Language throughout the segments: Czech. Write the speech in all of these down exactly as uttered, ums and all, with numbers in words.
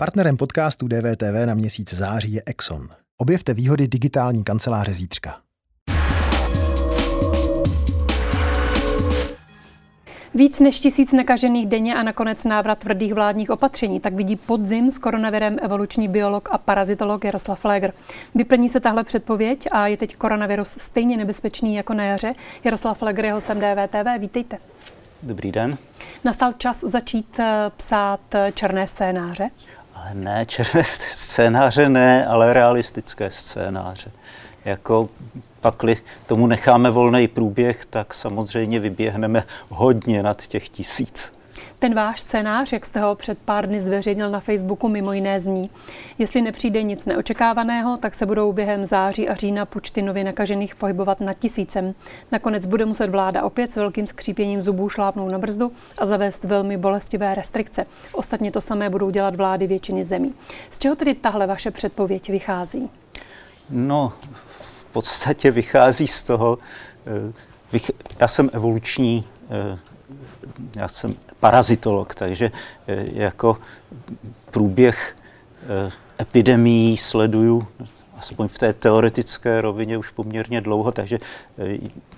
Partnerem podcastu D V T V na měsíc září je Exxon. Objevte výhody digitální kanceláře zítřka. Víc než tisíc nakažených denně a nakonec návrat tvrdých vládních opatření, tak vidí podzim s koronavirem evoluční biolog a parazitolog Jaroslav Flegr. Vyplní se tahle předpověď a je teď koronavirus stejně nebezpečný jako na jaře. Jaroslav Flegr je hostem D V T V, vítejte. Dobrý den. Nastal čas začít psát černé scénáře? Ale ne, černé scénáře ne, ale realistické scénáře. Jako pakli tomu necháme volný průběh, tak samozřejmě vyběhneme hodně nad těch tisíc. Ten váš scénář, jak jste ho před pár dny zveřejnil na Facebooku, mimo jiné zní: jestli nepřijde nic neočekávaného, tak se budou během září a října počty nově nakažených pohybovat nad tisícem. Nakonec bude muset vláda opět s velkým skřípěním zubů šlápnout na brzdu a zavést velmi bolestivé restrikce. Ostatně to samé budou dělat vlády většiny zemí. Z čeho tedy tahle vaše předpověď vychází? No, v podstatě vychází z toho, já jsem evoluční, já jsem parazitolog, takže jako průběh epidemií sleduju aspoň v té teoretické rovině už poměrně dlouho, takže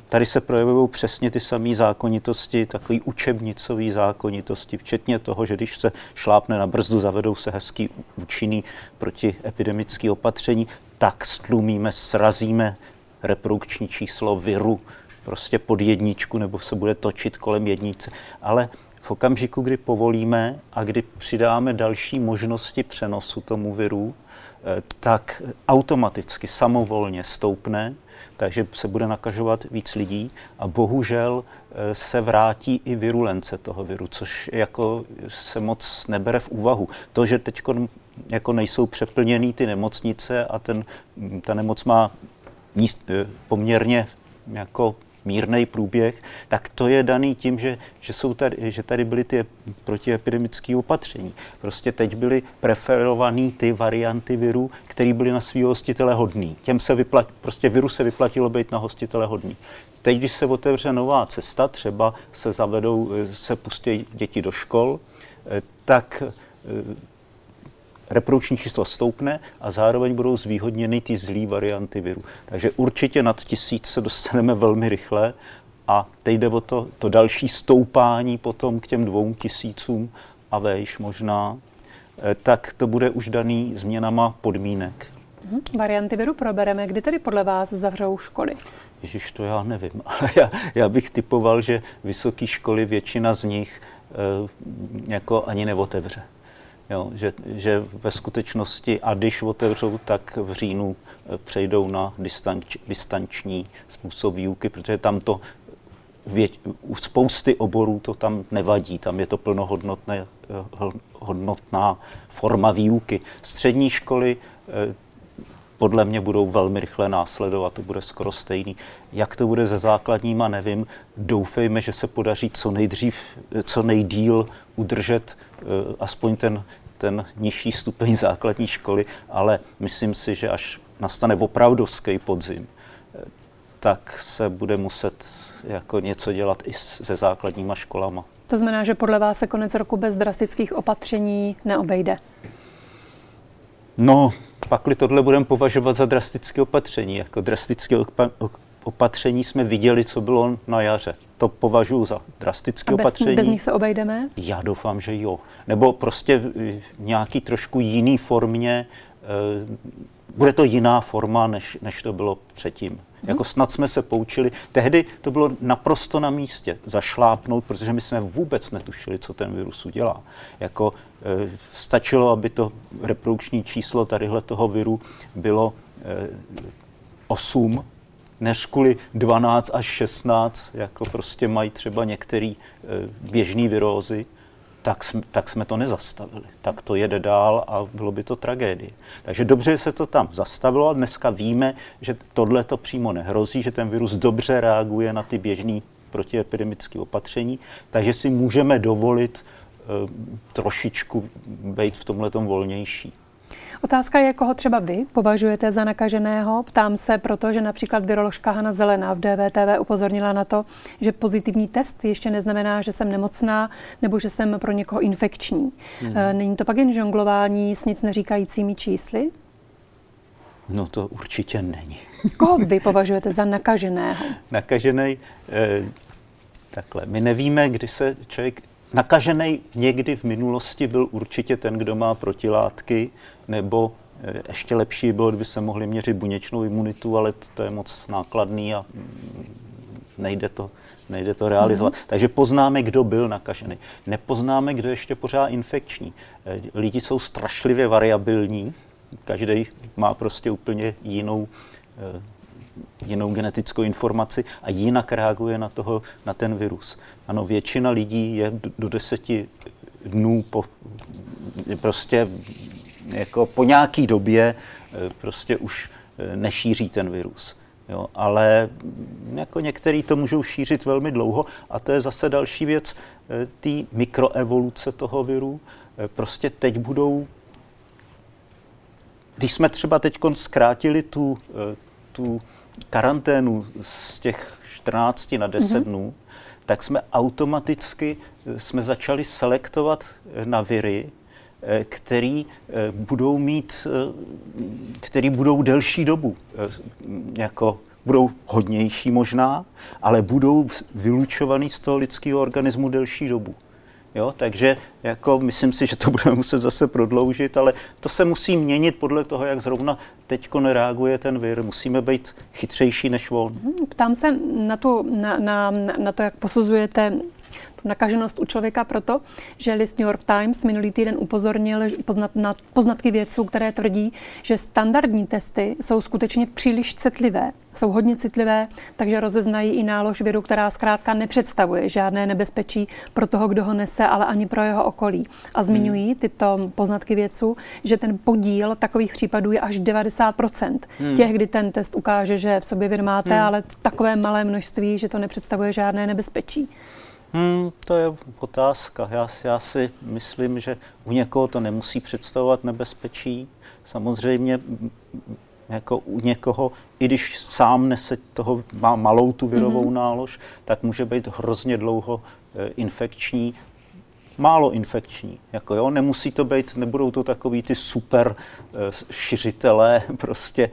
tady se projevují přesně ty samé zákonitosti, takový učebnicové zákonitosti, včetně toho, že když se šlápne na brzdu, zavedou se hezký účinný protiepidemické opatření, tak stlumíme, srazíme reprodukční číslo viru prostě pod jedničku, nebo se bude točit kolem jednice. Ale v okamžiku, kdy povolíme a kdy přidáme další možnosti přenosu tomu viru, tak automaticky, samovolně stoupne, takže se bude nakažovat víc lidí a bohužel se vrátí i virulence toho viru, což jako se moc nebere v úvahu. To, že teď jako nejsou přeplněný ty nemocnice a ten, ta nemoc má poměrně jako mírnej průběh, tak to je daný tím, že, že, jsou tady, že tady byly ty protiepidemické opatření. Prostě teď byly preferované ty varianty viru, které byly na svýho hostitele hodný. Těm se vyplat, prostě viru se vyplatilo být na hostitele hodný. Teď, když se otevře nová cesta, třeba se zavedou, se pustí děti do škol, tak reprodukční číslo stoupne a zároveň budou zvýhodněny ty zlý varianty viru. Takže určitě nad tisíc se dostaneme velmi rychle a teď jde o to, to další stoupání potom k těm dvou tisícům a vejš možná, tak to bude už daný změnama podmínek. Hmm, varianty viru probereme. Kdy tedy podle vás zavřou školy? Ježiš, to já nevím, ale já, já bych typoval, že vysoké školy, většina z nich eh, jako ani neotevře. Jo, že, že ve skutečnosti, a když otevřou, tak v říjnu přejdou na distanč, distanční způsob výuky, protože tam to u spousty oborů to tam nevadí, tam je to plnohodnotné, hodnotná forma výuky. Střední školy podle mě budou velmi rychle následovat, to bude skoro stejný. Jak to bude se základníma, nevím. Doufejme, že se podaří co nejdřív, co nejdýl udržet uh, aspoň ten, ten nižší stupeň základní školy, ale myslím si, že až nastane opravdovský podzim, tak se bude muset jako něco dělat i se základníma školama. To znamená, že podle vás se konec roku bez drastických opatření neobejde? No, pakli tohle budeme považovat za drastické opatření. Jako drastické opatření jsme viděli, co bylo na jaře. To považuji za drastické opatření. A bez nich se obejdeme? Já doufám, že jo. Nebo prostě v nějaký trošku jiný formě. Bude to jiná forma, než, než to bylo předtím. Jako snad jsme se poučili. Tehdy to bylo naprosto na místě zašlápnout, protože my jsme vůbec netušili, co ten virus udělá. Jako e, stačilo, aby to reprodukční číslo tadyhle toho viru bylo e, osm, než kvůli dvanáct až šestnáct, jako prostě mají třeba některé e, běžné virózy, tak jsme, tak jsme to nezastavili. Tak to jede dál a bylo by to tragédie. Takže dobře se to tam zastavilo a dneska víme, že tohle to přímo nehrozí, že ten virus dobře reaguje na ty běžné protiepidemické opatření, takže si můžeme dovolit e, trošičku být v tomhletom volnější. Otázka je, koho třeba vy považujete za nakaženého. Ptám se proto, že například viroložka Hana Zelená v D V T V upozornila na to, že pozitivní test ještě neznamená, že jsem nemocná nebo že jsem pro někoho infekční. Hmm. Není to pak jen žonglování s nic neříkajícími čísly? No to určitě není. Koho vy považujete za nakaženého? Nakažený, eh, takhle, my nevíme, kdy se člověk... Nakažený někdy v minulosti byl určitě ten, kdo má protilátky, nebo eh, ještě lepší bylo, kdyby se mohli měřit buněčnou imunitu, ale to, to je moc nákladný a nejde to, nejde to realizovat. Mm-hmm. Takže poznáme, kdo byl nakažený. Nepoznáme, kdo ještě pořád infekční. Eh, lidi jsou strašlivě variabilní. Každý má prostě úplně jinou, uh, jinou genetickou informaci a jinak reaguje na, toho, na ten virus. Ano, většina lidí je do deseti dnů po, prostě jako po nějaký době uh, prostě už uh, nešíří ten virus. Jo, ale jako některý to můžou šířit velmi dlouho a to je zase další věc uh, té mikroevoluce toho viru. Uh, prostě teď budou Když jsme třeba teď zkrátili tu, tu karanténu z těch čtrnácti na deset mm-hmm. dnů, tak jsme automaticky jsme začali selektovat na viry, který budou mít, který budou delší dobu, jako budou hodnější možná, ale budou vylučovaný z toho lidského organismu delší dobu. Jo, takže jako myslím si, že to budeme muset zase prodloužit, ale to se musí měnit podle toho, jak zrovna teďko nereaguje ten vir. Musíme být chytřejší než on. Ptám se na, tu, na, na, na to, jak posuzujete tu nakaženost u člověka proto, že list New York Times minulý týden upozornil poznat, na poznatky vědců, které tvrdí, že standardní testy jsou skutečně příliš citlivé. Jsou hodně citlivé, takže rozeznají i nálož viru, která zkrátka nepředstavuje žádné nebezpečí pro toho, kdo ho nese, ale ani pro jeho okolí. A zmiňují tyto poznatky vědců, že ten podíl takových případů je až devadesát procent hmm. těch, kdy ten test ukáže, že v sobě vir máte, hmm. ale v takovém malém množství, že to nepředstavuje žádné nebezpečí. Hmm, to je otázka. Já, já si myslím, že u někoho to nemusí představovat nebezpečí. Samozřejmě jako u někoho, i když sám nese toho, má malou tu virovou mm-hmm. nálož, tak může být hrozně dlouho e, infekční. Málo infekční. Jako jo, nemusí to být, nebudou to takový ty super e, šiřitelé, prostě e,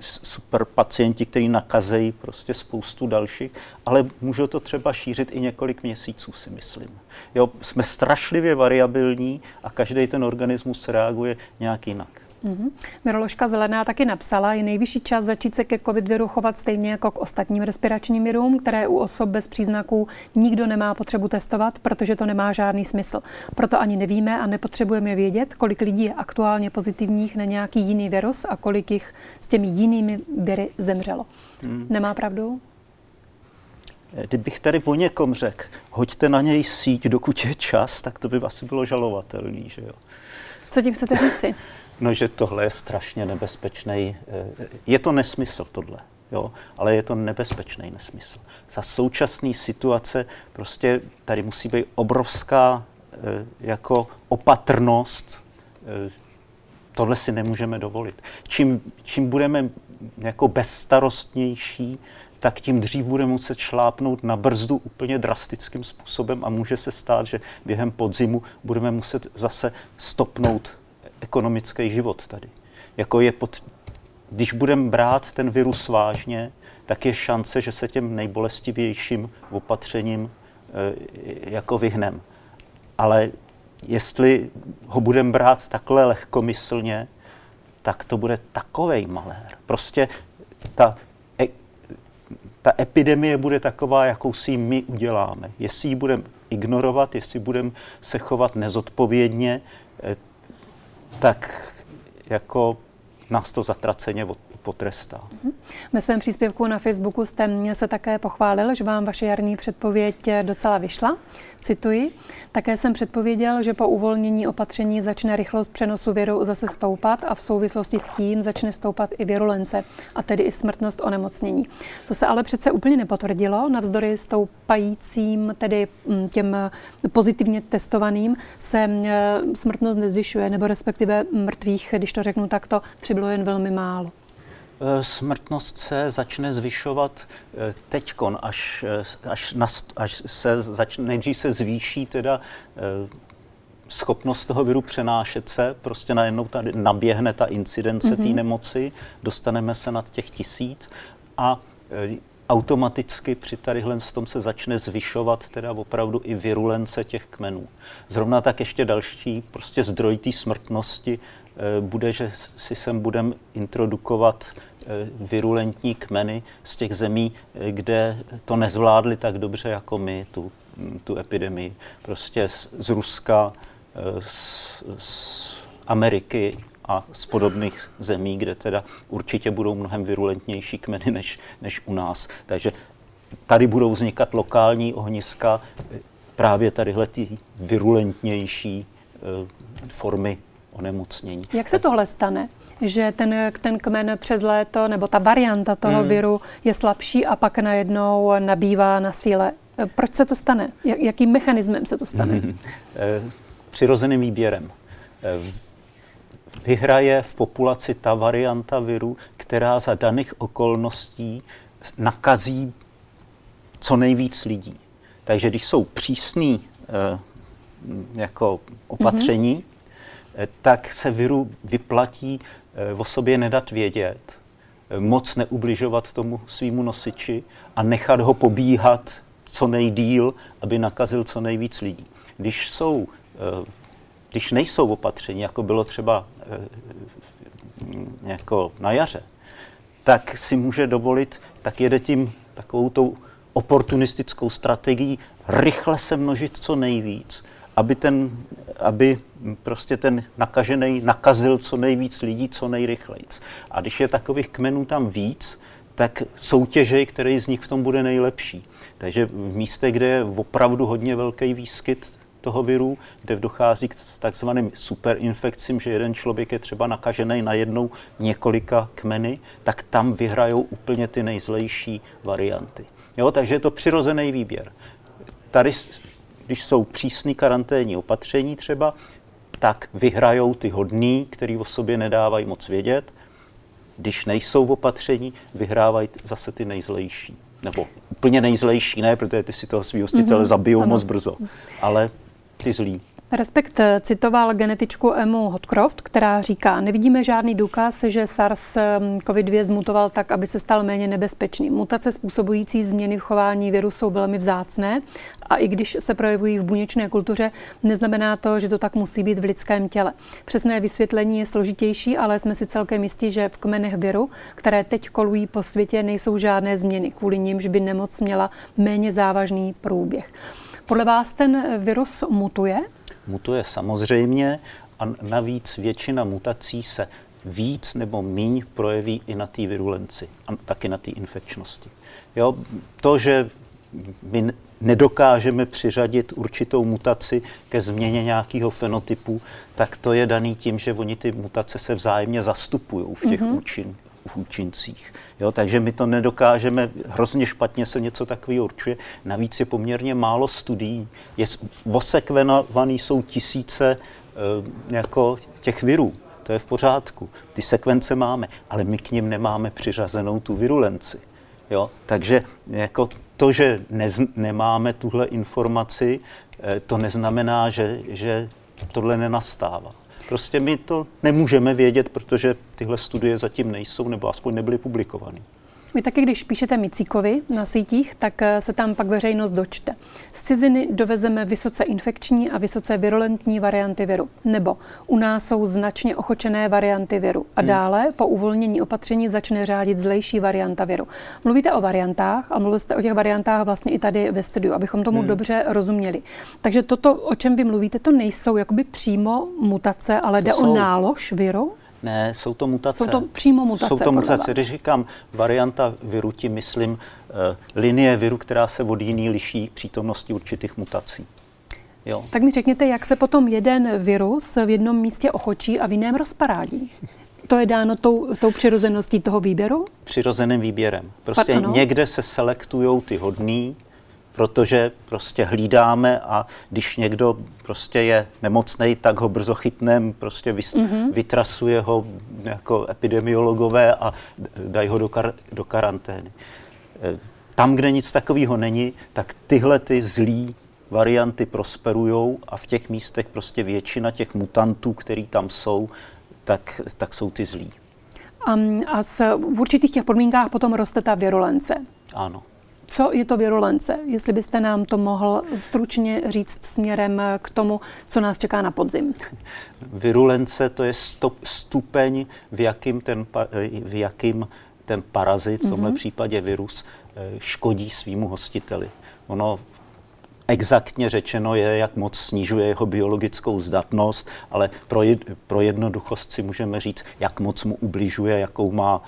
super pacienti, kteří nakazejí prostě spoustu dalších, ale může to třeba šířit i několik měsíců, si myslím. Jo, jsme strašlivě variabilní a každý ten organismus reaguje nějak jinak. Mm-hmm. Viroložka Zelená taky napsala, je nejvyšší čas začít se ke covid viru chovat stejně jako k ostatním respiračním virům, které u osob bez příznaků nikdo nemá potřebu testovat, protože to nemá žádný smysl. Proto ani nevíme a nepotřebujeme vědět, kolik lidí je aktuálně pozitivních na nějaký jiný virus a kolik jich s těmi jinými viry zemřelo. Mm. Nemá pravdu? Kdybych tady o někom řekl, hoďte na něj síť, dokud je čas, tak to by asi bylo žalovatelný, že jo? Co tím chcete říci? No, že tohle je strašně nebezpečný. Je to nesmysl tohle, jo, ale je to nebezpečný nesmysl. Za současné situace prostě tady musí být obrovská jako opatrnost. Tohle si nemůžeme dovolit. Čím, čím budeme jako bezstarostnější, tak tím dřív budeme muset šlápnout na brzdu úplně drastickým způsobem a může se stát, že během podzimu budeme muset zase stopnout ekonomický život tady. Jako je pod, když budeme brát ten virus vážně, tak je šance, že se těm nejbolestivějším opatřením e, jako vyhneme. Ale jestli ho budeme brát takhle lehkomyslně, tak to bude takovej malér. Prostě ta, e, ta epidemie bude taková, jakou si my uděláme. Jestli ji budeme ignorovat, jestli budeme se chovat nezodpovědně, e, tak jako nás to zatraceně potrestá. Ve svém příspěvku na Facebooku jste mě se také pochválil, že vám vaše jarní předpověď docela vyšla. Cituji. Také jsem předpověděl, že po uvolnění opatření začne rychlost přenosu viru zase stoupat a v souvislosti s tím začne stoupat i virulence, a tedy i smrtnost onemocnění. To se ale přece úplně nepotvrdilo, navzdory stoupajícím, tedy těm pozitivně testovaným, se smrtnost nezvyšuje, nebo respektive mrtvých, když to řeknu takto, přibylo jen velmi málo. Smrtnost se začne zvyšovat teďkon, až, až, na, až se začne, nejdřív se zvýší teda schopnost toho viru přenášet se, prostě najednou tady naběhne ta incidence mm-hmm. té nemoci, dostaneme se nad těch tisíc a automaticky při tadyhle tom se začne zvyšovat teda opravdu i virulence těch kmenů. Zrovna tak ještě další prostě zdroj té smrtnosti e, bude, že si sem budeme introdukovat e, virulentní kmeny z těch zemí, e, kde to nezvládli tak dobře jako my, tu, tu epidemii. Prostě z, z Ruska, e, z, z Ameriky a z podobných zemí, kde teda určitě budou mnohem virulentnější kmeny než, než u nás. Takže tady budou vznikat lokální ohniska právě tadyhle ty virulentnější uh, formy onemocnění. Jak se tohle stane? Že ten, ten kmen přes léto, nebo ta varianta toho hmm. viru je slabší a pak najednou nabývá na síle. Proč se to stane? Jakým mechanismem se to stane? Hmm. Uh, přirozeným výběrem. Uh, Vyhraje v populaci ta varianta viru, která za daných okolností nakazí co nejvíc lidí. Takže když jsou přísný eh, jako opatření, mm-hmm. eh, tak se viru vyplatí eh, o sobě nedat vědět, eh, moc neubližovat tomu svýmu nosiči a nechat ho pobíhat co nejdýl, aby nakazil co nejvíc lidí. Když jsou eh, Když nejsou opatření, jako bylo třeba e, jako na jaře, tak si může dovolit, tak jede tím takovou tou oportunistickou strategií rychle se množit co nejvíc, aby ten, aby prostě ten nakažený nakazil co nejvíc lidí, co nejrychlejc. A když je takových kmenů tam víc, tak soutěžej, který z nich v tom bude nejlepší. Takže v místě, kde je opravdu hodně velký výskyt toho viru, kde dochází k takzvaným superinfekcím, že jeden člověk je třeba nakažený najednou několika kmeny, tak tam vyhrajou úplně ty nejzlejší varianty. Jo, takže je to přirozený výběr. Tady, když jsou přísný karanténní opatření třeba, tak vyhrajou ty hodný, který o sobě nedávají moc vědět. Když nejsou opatření, vyhrávají zase ty nejzlejší. Nebo úplně nejzlejší, ne, protože ty si toho svý hostitele mm-hmm, zabijou moc brzo, ale ty zlí. Respekt citoval genetičku Emu Hotcroft, která říká, nevidíme žádný důkaz, že SARS-C o V dva zmutoval tak, aby se stal méně nebezpečný. Mutace způsobující změny v chování viru jsou velmi vzácné a i když se projevují v buněčné kultuře, neznamená to, že to tak musí být v lidském těle. Přesné vysvětlení je složitější, ale jsme si celkem jistí, že v kmenech viru, které teď kolují po světě, nejsou žádné změny, kvůli nimž by nemoc měla méně závažný průběh. Podle vás ten virus mutuje? Mutuje samozřejmě a navíc většina mutací se víc nebo míň projeví i na té virulenci a taky na té infekčnosti. Jo, to, že my nedokážeme přiřadit určitou mutaci ke změně nějakého fenotypu, tak to je daný tím, že oni ty mutace se vzájemně zastupují v těch mm-hmm. účin, v účincích. Jo, takže my to nedokážeme, hrozně špatně se něco takového určuje. Navíc je poměrně málo studií. Je, osekvenovaný jsou tisíce e, jako těch virů. To je v pořádku. Ty sekvence máme, ale my k nim nemáme přiřazenou tu virulenci. Jo, takže jako to, že nez, nemáme tuhle informaci, e, to neznamená, že, že tohle nenastává. Prostě my to nemůžeme vědět, protože tyhle studie zatím nejsou, nebo aspoň nebyly publikovány. Vy taky, když píšete Micíkovi na sítích, tak se tam pak veřejnost dočte. Z ciziny dovezeme vysoce infekční a vysoce virulentní varianty viru. Nebo u nás jsou značně ochočené varianty viru. A dále po uvolnění opatření začne řádit zlejší varianta viru. Mluvíte o variantách a mluvili jste o těch variantách vlastně i tady ve studiu, abychom tomu hmm. dobře rozuměli. Takže toto, o čem vy mluvíte, to nejsou jakoby přímo mutace, ale to jde jsou... o nálož viru? Ne, jsou to mutace. Jsou to přímo mutace. Jsou to mutace. Když říkám varianta viru, tím myslím eh, linie viru, která se od jiný liší přítomností určitých mutací. Jo. Tak mi řekněte, jak se potom jeden virus v jednom místě ochočí a v jiném rozparádí? To je dáno tou, tou přirozeností toho výběru? Přirozeným výběrem. Prostě Pardon. někde se selektujou ty hodný, protože prostě hlídáme a když někdo prostě je nemocnej, tak ho brzo chytnem, prostě vys- mm-hmm. vytrasuje ho jako epidemiologové a dají ho do, kar- do karantény. Tam, kde nic takového není, tak tyhle ty zlí varianty prosperujou a v těch místech prostě většina těch mutantů, který tam jsou, tak, tak jsou ty zlí. A, a s, v určitých těch podmínkách potom roste ta virulence. Ano. Co je to virulence? Jestli byste nám to mohl stručně říct směrem k tomu, co nás čeká na podzim. Virulence to je stop, stupeň, v jakým ten, v jakým ten parazit, v tomhle mm-hmm. případě virus, škodí svýmu hostiteli. Ono exaktně řečeno je, jak moc snižuje jeho biologickou zdatnost, ale pro, jed, pro jednoduchost si můžeme říct, jak moc mu ubližuje, jakou má,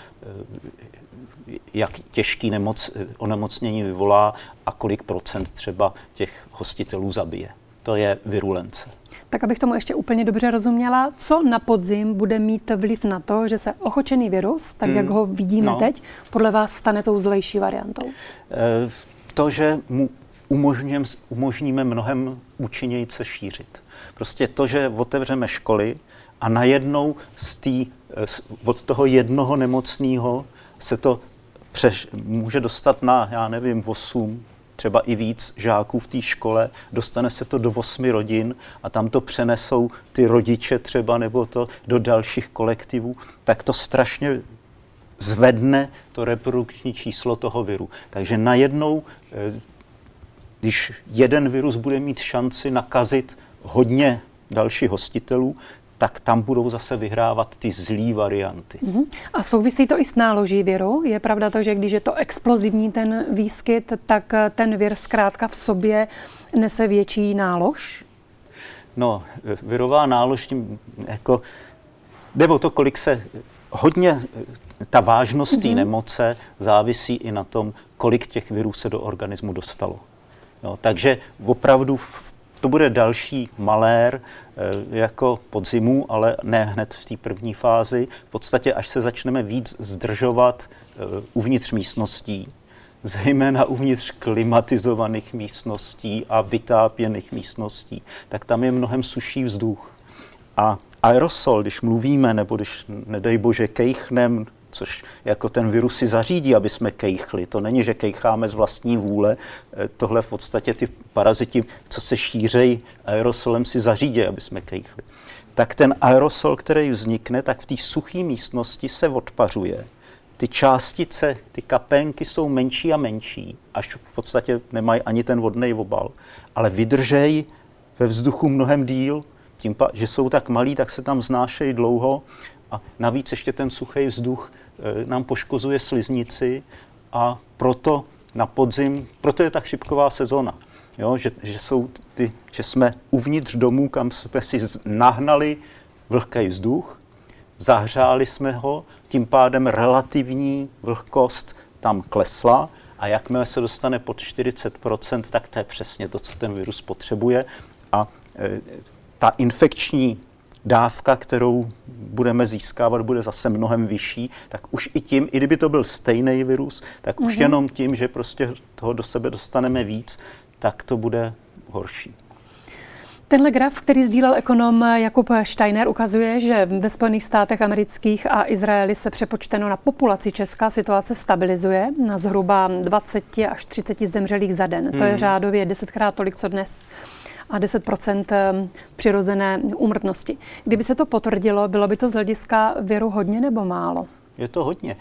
jak těžký nemoc, onemocnění vyvolá a kolik procent třeba těch hostitelů zabije. To je virulence. Tak abych tomu ještě úplně dobře rozuměla, co na podzim bude mít vliv na to, že se ochočený virus, tak hmm, jak ho vidíme no. teď, podle vás stane tou zlejší variantou? E, to, že mu Umožňujeme, umožníme mnohem účinněji se šířit. Prostě to, že otevřeme školy a najednou z tý, z, od toho jednoho nemocného se to přeš, může dostat na, já nevím, osm, třeba i víc žáků v té škole, dostane se to do osmi rodin a tam to přenesou ty rodiče třeba nebo to do dalších kolektivů, tak to strašně zvedne to reprodukční číslo toho viru. Takže najednou když jeden virus bude mít šanci nakazit hodně dalších hostitelů, tak tam budou zase vyhrávat ty zlý varianty. Mm-hmm. A souvisí to i s náloží viru? Je pravda to, že když je to explozivní ten výskyt, tak ten vir zkrátka v sobě nese větší nálož? No, virová nálož, jako, jde o to, kolik se hodně, ta vážnost mm-hmm. té nemoce závisí i na tom, kolik těch virů se do organismu dostalo. No, takže opravdu to bude další malér jako podzimu, ale ne hned v té první fázi. V podstatě, až se začneme víc zdržovat uvnitř místností, zejména uvnitř klimatizovaných místností a vytápěných místností, tak tam je mnohem sušší vzduch. A aerosol, když mluvíme, nebo když, nedej bože, kejchnem, což jako ten virus si zařídí, aby jsme kejchli. To není, že kejcháme z vlastní vůle. Tohle v podstatě ty paraziti, co se šířejí aerosolem, si zařídí, aby jsme kejchli. Tak ten aerosol, který vznikne, tak v té suché místnosti se odpařuje. Ty částice, ty kapénky jsou menší a menší, až v podstatě nemají ani ten vodnej obal. Ale vydržejí ve vzduchu mnohem díl, tím, že jsou tak malí, tak se tam vznášejí dlouho. A navíc ještě ten suchý vzduch e, nám poškozuje sliznici a proto na podzim, proto je ta chřipková sezona, jo, že, že, jsou ty, že jsme uvnitř domů, kam jsme si nahnali vlhký vzduch, zahřáli jsme ho, tím pádem relativní vlhkost tam klesla a jakmile se dostane pod čtyřicet procent, tak to je přesně to, co ten virus potřebuje a e, ta infekční dávka, kterou budeme získávat, bude zase mnohem vyšší, tak už i tím, i kdyby to byl stejný virus, tak už mm-hmm. jenom tím, že prostě toho do sebe dostaneme víc, tak to bude horší. Tenhle graf, který sdílel ekonom Jakub Steiner, ukazuje, že ve Spojených státech amerických a Izraeli se přepočteno na populaci Česka situace stabilizuje na zhruba dvacet až třicet zemřelých za den. Mm. To je řádově desetkrát tolik, co dnes. A deset procent přirozené úmrtnosti. Kdyby se to potvrdilo, bylo by to z hlediska viru hodně nebo málo? Je to hodně.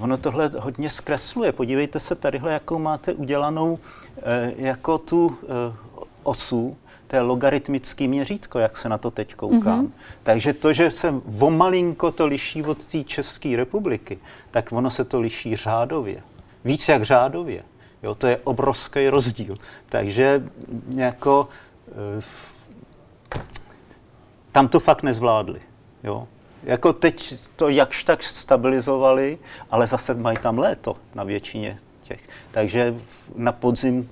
Ono tohle hodně zkresluje. Podívejte se tadyhle, jakou máte udělanou jako tu osu, to je logaritmický měřítko, jak se na to teď koukám. Mm-hmm. Takže to, že se o malinko to liší od té České republiky, tak ono se to liší řádově. Víc jak řádově. Jo, to je obrovský rozdíl. Takže jako tam to fakt nezvládli. Jo? Jako teď to jakž tak stabilizovali, ale zase mají tam léto na většině těch. Takže na podzim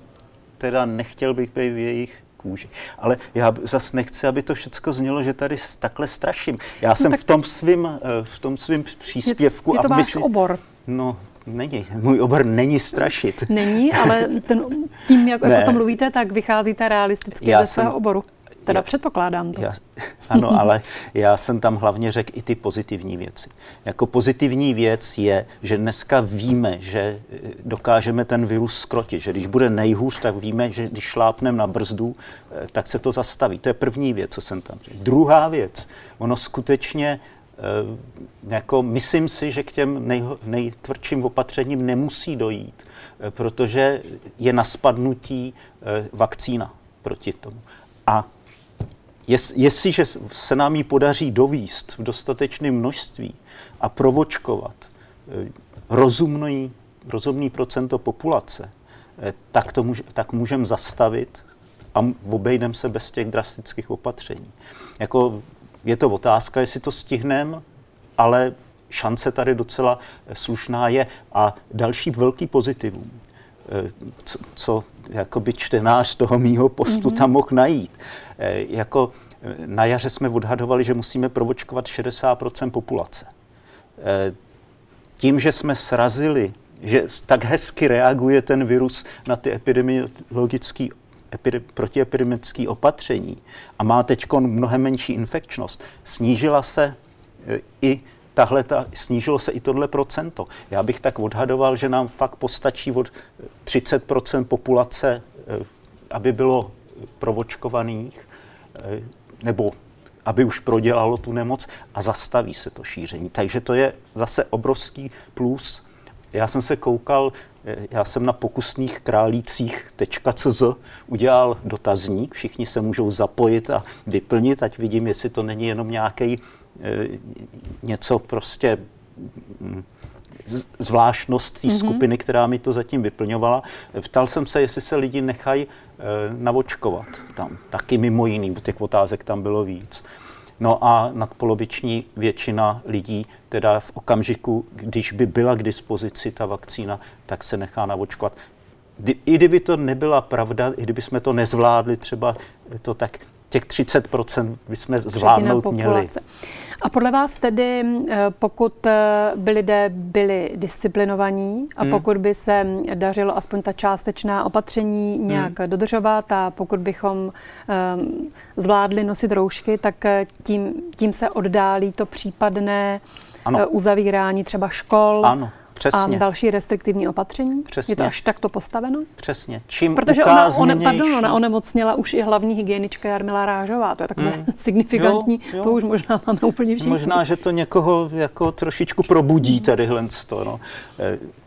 teda nechtěl bych být v jejich kůži. Ale já zase nechci, aby to všecko znělo, že tady takhle straším. Já no jsem v tom svým, v tom svým příspěvku... Je, je to a váš mysli... obor. No, není. Můj obor není strašit. Není, ale ten, tím, jak o tom mluvíte, tak vycházíte realisticky já ze svého jsem... oboru. Teda já, předpokládám to. Já, ano, ale já jsem tam hlavně řekl i ty pozitivní věci. Jako pozitivní věc je, že dneska víme, že dokážeme ten virus skrotit, že když bude nejhůř, tak víme, že když šlápneme na brzdu, tak se to zastaví. To je první věc, co jsem tam řekl. Druhá věc, ono skutečně, jako myslím si, že k těm nej, nejtvrdším opatřením nemusí dojít, protože je na spadnutí vakcína proti tomu. A Jest, jestliže se nám ji podaří dovíst v dostatečném množství a provočkovat rozumný, rozumný procento populace, tak, to může, tak můžeme zastavit a obejdeme se bez těch drastických opatření. Jako, je to otázka, jestli to stihneme, ale šance tady docela slušná je. A další velký pozitivum, co, co jakoby čtenář toho mýho postu mm-hmm. tam mohl najít. E, jako na jaře jsme odhadovali, že musíme provočkovat šedesát procent populace. E, tím, že jsme srazili, že tak hezky reaguje ten virus na ty epidemiologické epide, protiepidemické opatření a má teďkon mnohem menší infekčnost, snížila se e, i tahle ta, snížilo se i tohle procento. Já bych tak odhadoval, že nám fakt postačí od třicet procent populace, aby bylo provočkovaných, nebo aby už prodělalo tu nemoc a zastaví se to šíření. Takže to je zase obrovský plus. Já jsem se koukal, já jsem na pokusných králících tečka cé zet udělal dotazník, všichni se můžou zapojit a vyplnit, ať vidím, jestli to není jenom nějaký něco prostě zvláštnost té mm-hmm. skupiny, která mi to zatím vyplňovala. Ptal jsem se, jestli se lidi nechají navočkovat tam, taky mimo jiný, bo těch otázek tam bylo víc. No a nadpoloviční většina lidí, teda v okamžiku, když by byla k dispozici ta vakcína, tak se nechá navočkovat. I kdyby to nebyla pravda, i kdyby jsme to nezvládli třeba to tak, těch třicet procent bychom zvládnout měli. A podle vás tedy, pokud by lidé byli disciplinovaní a hmm. pokud by se dařilo aspoň ta částečná opatření nějak hmm. dodržovat a pokud bychom um, zvládli nosit roušky, tak tím, tím se oddálí to případné ano. uzavírání třeba škol ano, přesně. a další restriktivní opatření? Přesně. Je to až takto postaveno? Přesně. Čím Protože ona, one, pardon, ona onemocněla už i hlavní hygienička Armila Rážová. To je takové hmm. signifikantní. Jo, jo. To už možná máme úplně všichni. Možná, že to někoho jako trošičku probudí tadyhle to. No.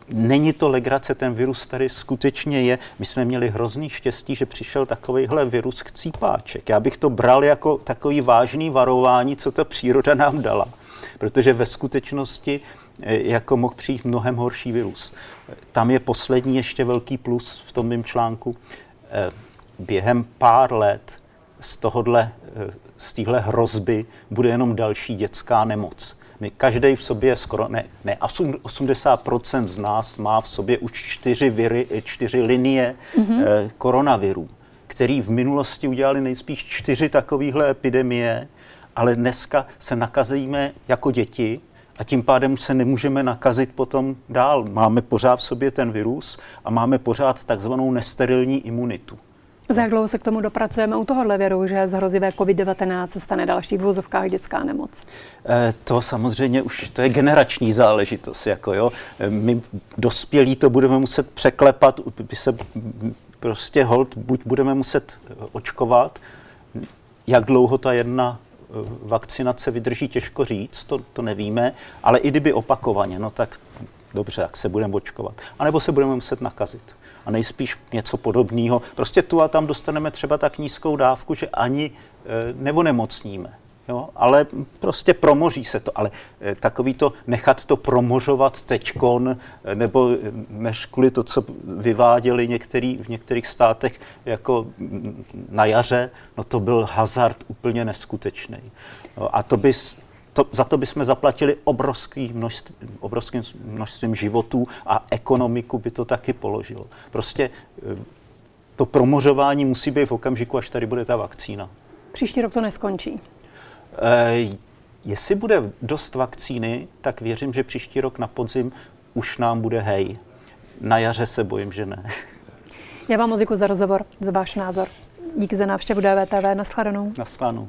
Není to legrace, ten virus tady skutečně je. My jsme měli hrozný štěstí, že přišel takovejhle virus chcípáček. Já bych to bral jako takový vážný varování, co ta příroda nám dala. Protože ve skutečnosti jako mohl přijít mnohem horší virus. Tam je poslední ještě velký plus v tom mým článku. Během pár let z tohodle, z téhle hrozby bude jenom další dětská nemoc. My každý v sobě skoro, ne, ne osmdesát procent z nás má v sobě už čtyři, viry, čtyři linie mm-hmm. koronavirů, který v minulosti udělali nejspíš čtyři takovýhle epidemie, ale dneska se nakazíme jako děti a tím pádem už se nemůžeme nakazit potom dál. Máme pořád v sobě ten virus a máme pořád takzvanou nesterilní imunitu. Za jak dlouho se k tomu dopracujeme u tohohle viru, že z hrozivé kovid devatenáct se stane další v uvozovkách dětská nemoc? E, to samozřejmě už to je generační záležitost. Jako jo. My dospělí to budeme muset překlepat, by se prostě hold, buď budeme muset očkovat, jak dlouho ta jedna vakcinace vydrží, těžko říct, to, to nevíme, ale i kdyby opakovaně, no tak dobře, jak se budeme očkovat. A nebo se budeme muset nakazit. A nejspíš něco podobného. Prostě tu a tam dostaneme třeba tak nízkou dávku, že ani e, neonemocníme. Jo? Ale prostě promoří se to. Ale e, takový to nechat to promořovat teďkon, e, nebo než kvůli to, co vyváděli některý, v některých státech jako na jaře, no to byl hazard úplně neskutečný. A to by To, za to bychom zaplatili obrovským množství, obrovským množstvím životů a ekonomiku by to taky položilo. Prostě to promořování musí být v okamžiku, až tady bude ta vakcína. Příští rok to neskončí. E, jestli bude dost vakcíny, tak věřím, že příští rok na podzim už nám bude hej. Na jaře se bojím, že ne. Já vám moc děkuji za rozhovor, za váš názor. Díky za návštěvu D V T V. Naschledanou. Naschledanou.